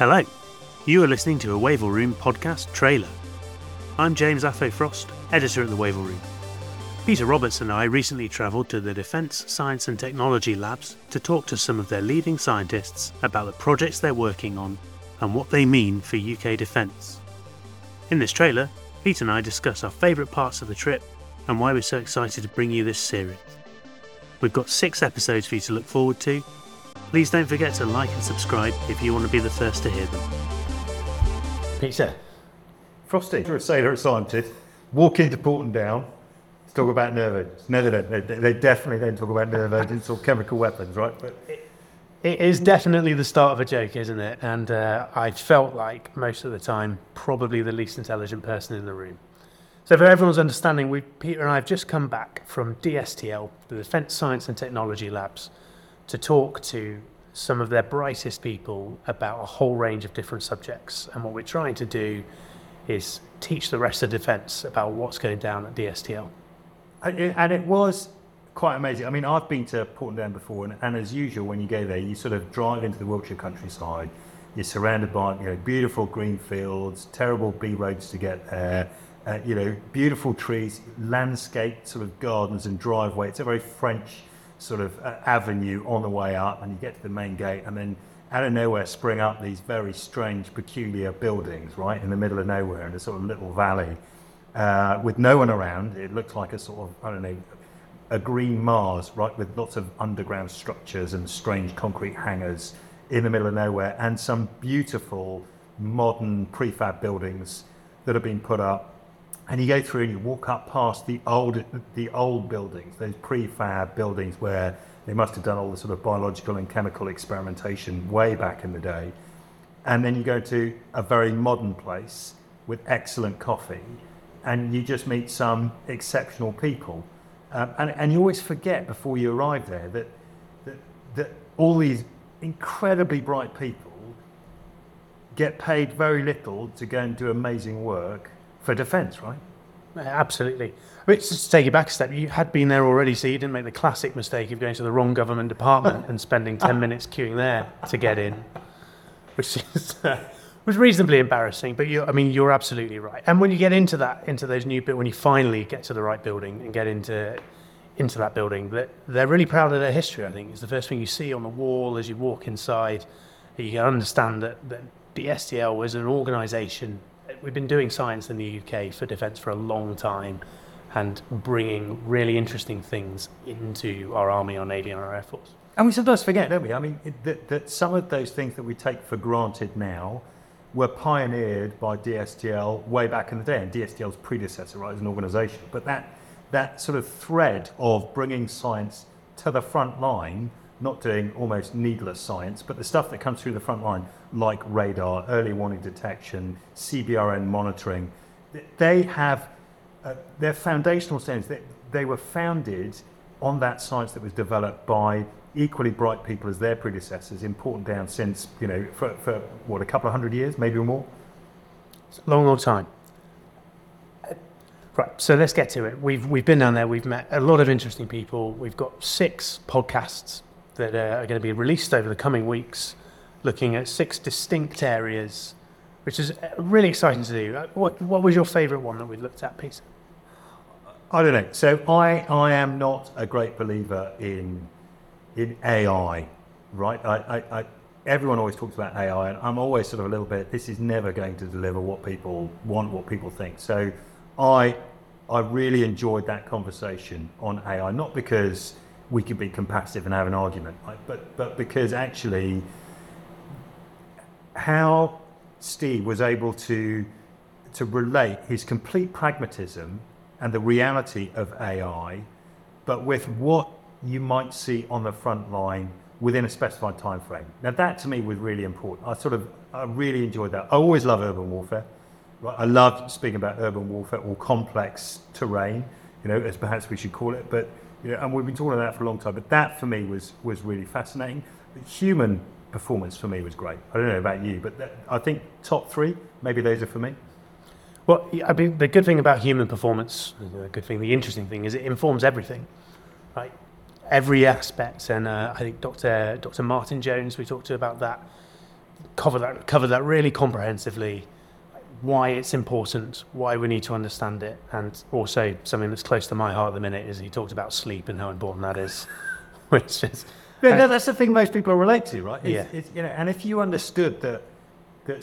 Hello, you are listening to a Wavell Room podcast trailer. I'm James Affay Frost, editor at the Wavell Room. Peter Roberts and I recently travelled to the Defence Science and Technology Labs to talk to some of their leading scientists about the projects they're working on and what they mean for UK defence. In this trailer, Pete and I discuss our favourite parts of the trip and why we're so excited to bring you this series. We've got 6 episodes for you to look forward to. Please don't forget to like and subscribe if you want to be the first to hear them. Peter. Frosty. You're a sailor, a scientist. Walk into Porton Down to talk about nerve agents. No, they don't. They definitely don't talk about nerve agents or chemical weapons, right? But it is definitely the start of a joke, isn't it? And I felt like, most of the time, probably the least intelligent person in the room. So for everyone's understanding, Peter and I have just come back from DSTL, the Defence Science and Technology Labs, to talk to some of their brightest people about a whole range of different subjects. And what we're trying to do is teach the rest of defence about what's going down at DSTL. And it was quite amazing. I mean, I've been to Porton Down before, and as usual, when you go there, you sort of drive into the Wiltshire countryside. You're surrounded by, you know, beautiful green fields, terrible B roads to get there, you know, beautiful trees, landscaped sort of gardens and driveway. It's a very French sort of avenue on the way up, and you get to the main gate, and then out of nowhere spring up these very strange, peculiar buildings right in the middle of nowhere in a sort of little valley with no one around. It looked like a sort of, I don't know, a green Mars, right, with lots of underground structures and strange concrete hangars in the middle of nowhere, and some beautiful modern prefab buildings that have been put up. And you go through and you walk up past the old buildings, those prefab buildings where they must have done all the sort of biological and chemical experimentation way back in the day. And then you go to a very modern place with excellent coffee, and you just meet some exceptional people. And you always forget before you arrive there that all these incredibly bright people get paid very little to go and do amazing work for defence, right? Absolutely. I mean, just to take you back a step, you had been there already, so you didn't make the classic mistake of going to the wrong government department and spending 10 minutes queuing there to get in, which is was reasonably embarrassing. But you're absolutely right. And when you get when you finally get to the right building and get into that building, that they're really proud of their history. I think it's the first thing you see on the wall as you walk inside. You can understand that the STL was an organisation. We've been doing science in the UK for defence for a long time and bringing really interesting things into our army, our navy and our air force. And we sometimes forget, don't we? I mean, that some of those things that we take for granted now were pioneered by DSTL way back in the day, and DSTL's predecessor, right, as an organisation. But that sort of thread of bringing science to the front line, not doing almost needless science, but the stuff that comes through the front line, like radar, early warning detection, CBRN monitoring, they have their foundational standards. They were founded on that science that was developed by equally bright people as their predecessors in Porton Down since, you know, for a couple of hundred years, maybe or more? It's a long, long time. Right, so let's get to it. We've been down there, we've met a lot of interesting people. We've got 6 podcasts that are going to be released over the coming weeks, looking at 6 distinct areas, which is really exciting to do. What was your favourite one that we looked at, Peter? I don't know. So I am not a great believer in AI, right? I everyone always talks about AI, and I'm always sort of a little bit, this is never going to deliver what people want, what people think. So I really enjoyed that conversation on AI, not because we could be competitive and have an argument, right? But because actually how Steve was able to relate his complete pragmatism and the reality of AI, but with what you might see on the front line within a specified time frame. Now that to me was really important. I really enjoyed that. I always love urban warfare. Right? I love speaking about urban warfare or complex terrain, you know, as perhaps we should call it, but you know, and we've been talking about that for a long time, but that for me was really fascinating. The human performance for me was great. I don't know about you, but I think top 3, maybe those are for me. Well, I mean, the good thing about human performance, the interesting thing is it informs everything, right? Every aspect, and I think Dr. Martin Jones, we talked to about that. cover that really comprehensively, why it's important, why we need to understand it, and also something that's close to my heart at the minute is he talked about sleep and how important that is, which is... Yeah, no, that's the thing most people relate to, right? It's, yeah. It's, you know, and if you understood that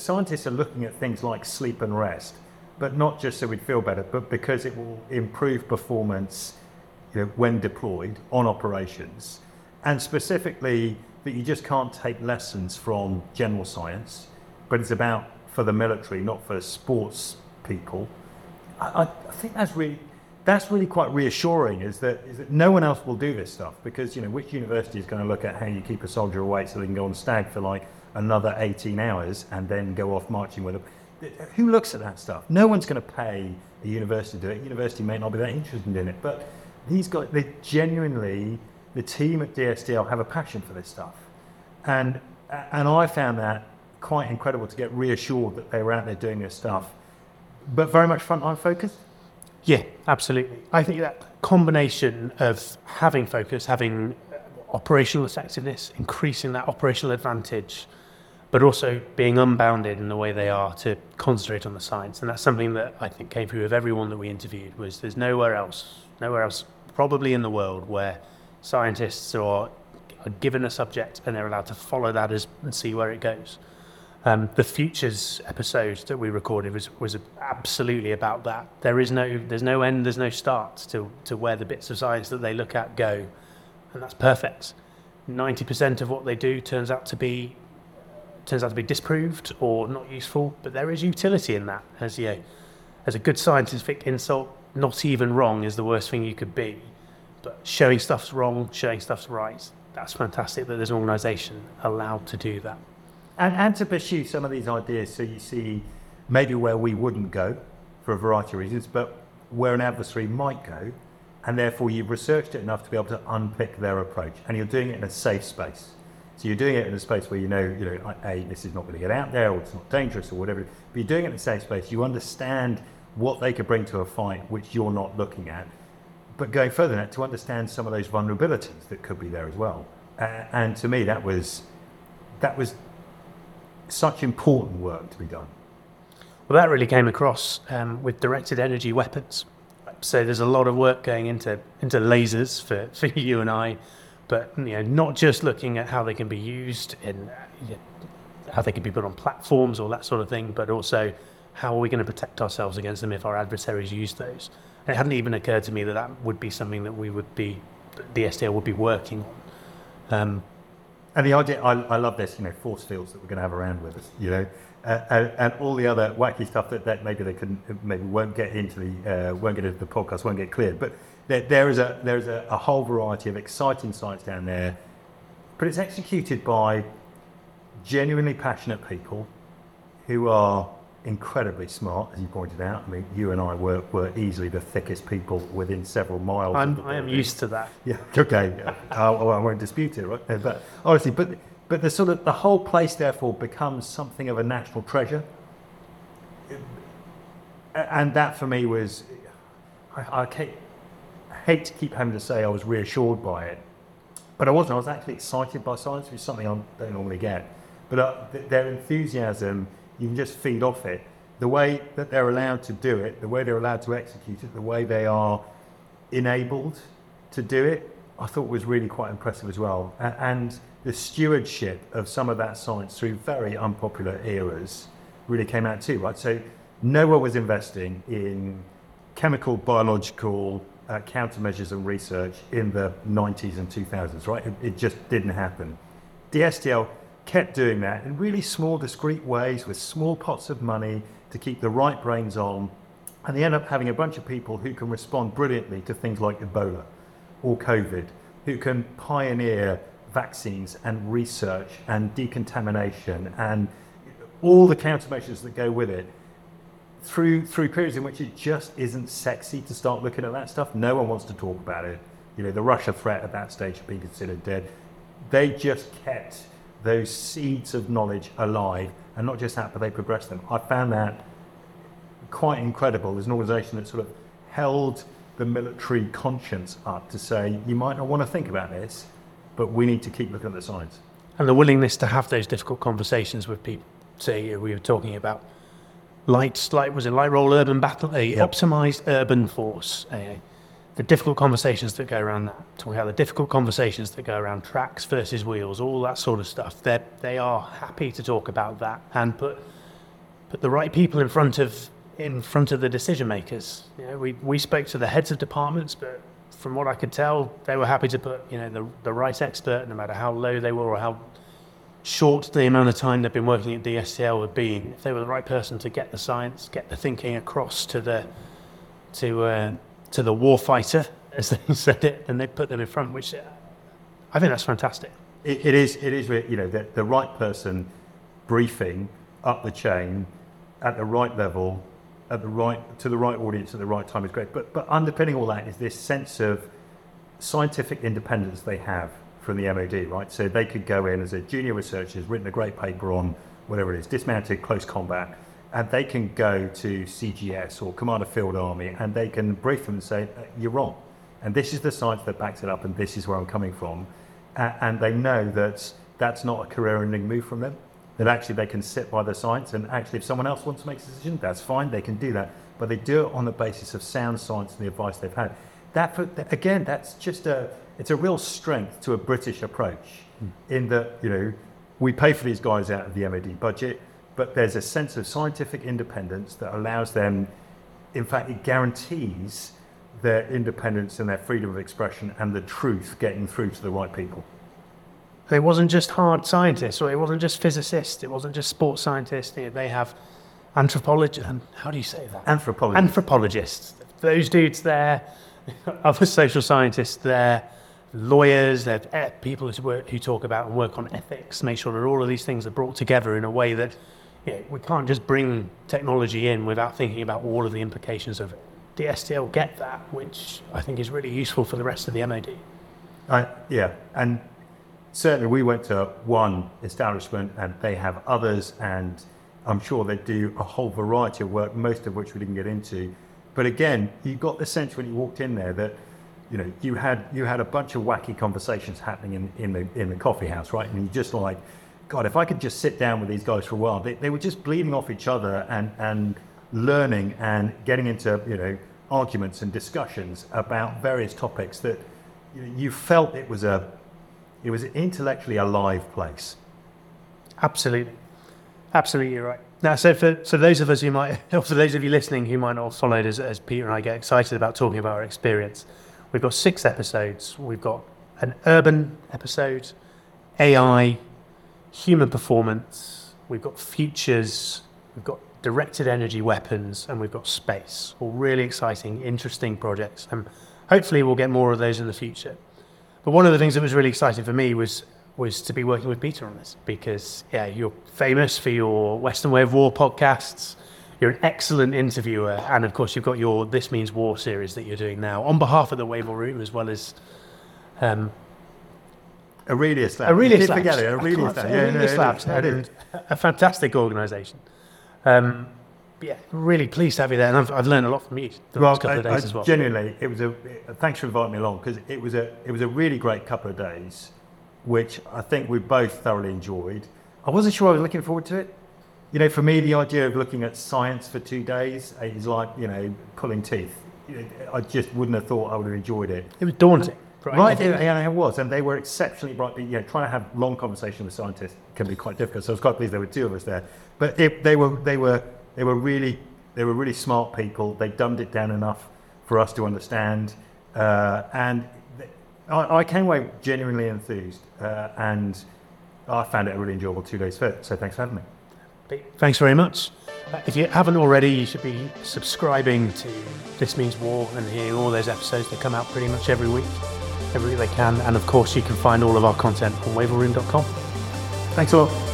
scientists are looking at things like sleep and rest, but not just so we'd feel better, but because it will improve performance, you know, when deployed on operations, and specifically that you just can't take lessons from general science, but it's about for the military, not for sports people. I think that's really quite reassuring, is that no one else will do this stuff, because, you know, which university is going to look at how you keep a soldier awake so they can go on stag for like another 18 hours and then go off marching with them? Who looks at that stuff? No one's going to pay a university to do it. University may not be that interested in it, but these guys, they genuinely, the team at DSTL have a passion for this stuff. And I found that quite incredible to get reassured that they were out there doing this stuff, but very much frontline focused. Yeah, absolutely. I think that combination of having focus, having operational effectiveness, increasing that operational advantage, but also being unbounded in the way they are to concentrate on the science. And that's something that I think came through with everyone that we interviewed, was there's nowhere else probably in the world where scientists are given a subject and they're allowed to follow that and see where it goes. The Futures episode that we recorded was absolutely about that. There's no end, there's no start to where the bits of science that they look at go, and that's perfect. 90% of what they do turns out to be disproved or not useful, but there is utility in that. As a good scientific insult, not even wrong is the worst thing you could be. But showing stuff's wrong, showing stuff's right, that's fantastic that there's an organisation allowed to do that. And to pursue some of these ideas, so you see maybe where we wouldn't go for a variety of reasons, but where an adversary might go, and therefore you've researched it enough to be able to unpick their approach, and you're doing it in a safe space. So you're doing it in a space where you know, A, this is not going to get out there, or it's not dangerous, or whatever, but you're doing it in a safe space. You understand what they could bring to a fight, which you're not looking at, but going further than that, to understand some of those vulnerabilities that could be there as well. And to me, that was such important work to be done. Well, that really came across with directed energy weapons. So there's a lot of work going into lasers for you and I, but, you know, not just looking at how they can be used and how they can be put on platforms or that sort of thing, but also how are we going to protect ourselves against them if our adversaries use those. And it hadn't even occurred to me that would be something that the STL would be working on. And the idea, I love this, you know, force fields that we're going to have around with us, you know, and all the other wacky stuff that maybe they couldn't, maybe won't get into the podcast, won't get cleared. But there is a whole variety of exciting science down there, but it's executed by genuinely passionate people who are incredibly smart, as you pointed out. I mean, you and I were easily the thickest people within several miles. I am used to that. Yeah. Okay. I won't dispute it, right? But honestly, but the sort of the whole place therefore becomes something of a national treasure, and that for me was, I hate to keep having to say I was reassured by it, but I wasn't. I was actually excited by science, which is something I don't normally get. But their enthusiasm. You can just feed off it. The way that they're allowed to do it, the way they're allowed to execute it, the way they are enabled to do it, I thought was really quite impressive as well. And the stewardship of some of that science through very unpopular eras really came out too, right? So no one was investing in chemical, biological countermeasures and research in the 90s and 2000s, right? It just didn't happen. DSTL kept doing that in really small, discreet ways with small pots of money to keep the right brains on, and they end up having a bunch of people who can respond brilliantly to things like Ebola or COVID, who can pioneer vaccines and research and decontamination and all the countermeasures that go with it through periods in which it just isn't sexy to start looking at that stuff. No one wants to talk about it. You know, the Russia threat at that stage being considered dead. They just kept those seeds of knowledge alive, and not just that, but they progressed them. I found that quite incredible. There's an organisation that sort of held the military conscience up to say, you might not want to think about this, but we need to keep looking at the science. and the willingness to have those difficult conversations with people. Say we were talking about light role urban battle, optimized urban force. The difficult conversations that go around that. Talking about the difficult conversations that go around tracks versus wheels, all that sort of stuff. They are happy to talk about that and put the right people in front of the decision makers. You know, we spoke to the heads of departments, but from what I could tell, they were happy to put the right expert, no matter how low they were or how short the amount of time they've been working at DSTL would be. If they were the right person to get the science, get the thinking across to the warfighter, as they said it, and they put them in front, which I think that's fantastic. It is, the right person briefing up the chain at the right level, to the right audience at the right time is great. But underpinning all that is this sense of scientific independence they have from the MOD, right? So they could go in as a junior researcher, has written a great paper on whatever it is, dismounted close combat, and they can go to CGS or Commander Field Army and they can brief them and say, you're wrong. And this is the science that backs it up and this is where I'm coming from. And they know that that's not a career-ending move from them, that actually they can sit by the science and actually if someone else wants to make a decision, that's fine, they can do that. But they do it on the basis of sound science and the advice they've had. That's just it's a real strength to a British approach in that, we pay for these guys out of the MOD budget, but there's a sense of scientific independence that allows them, in fact, it guarantees their independence and their freedom of expression and the truth getting through to the right people. It wasn't just hard scientists, or it wasn't just physicists, it wasn't just sports scientists. They have anthropologists, how do you say that? Anthropologists. Those dudes there, other social scientists there, lawyers, they're people who talk about and work on ethics, make sure that all of these things are brought together in a way that we can't just bring technology in without thinking about all of the implications of it. DSTL get that, which I think is really useful for the rest of the MOD. And certainly we went to one establishment and they have others, and I'm sure they do a whole variety of work, most of which we didn't get into. But again, you got the sense when you walked in there that you had a bunch of wacky conversations happening in the coffee house, right? And you're just like, God, if I could just sit down with these guys for a while, they were just bleeding off each other and learning and getting into arguments and discussions about various topics that you felt it was an intellectually alive place. Absolutely, you're right. Now, so those of us for those of you listening who might not have followed as Peter and I get excited about talking about our experience. We've got 6 episodes. We've got an urban episode, AI, human performance, we've got futures, we've got directed energy weapons, and we've got space. All really exciting, interesting projects. And hopefully we'll get more of those in the future. But one of the things that was really exciting for me was to be working with Peter on this because, you're famous for your Western Way of War podcasts. You're an excellent interviewer, and of course you've got your This Means War series that you're doing now on behalf of the Wavell Room, as well as Aurelius Labs. Aurelius Labs, a fantastic organisation. Really pleased to have you there, and I've learned a lot from you the last couple of days as well. Genuinely, it was thanks for inviting me along because it was a really great couple of days, which I think we both thoroughly enjoyed. I wasn't sure I was looking forward to it. For me, the idea of looking at science for 2 days is like, pulling teeth. I just wouldn't have thought I would have enjoyed it. It was daunting. Right, it was. And they were exceptionally bright. But, trying to have long conversations with scientists can be quite difficult. So I was quite pleased there were 2 of us there. But they were really smart people. They dumbed it down enough for us to understand. And I came away genuinely enthused. And I found it a really enjoyable 2 days fit. So thanks for having me. Thanks very much. If you haven't already, you should be subscribing to This Means War and hearing all those episodes that come out pretty much every week they can. And of course, you can find all of our content on wavellroom.com. Thanks all.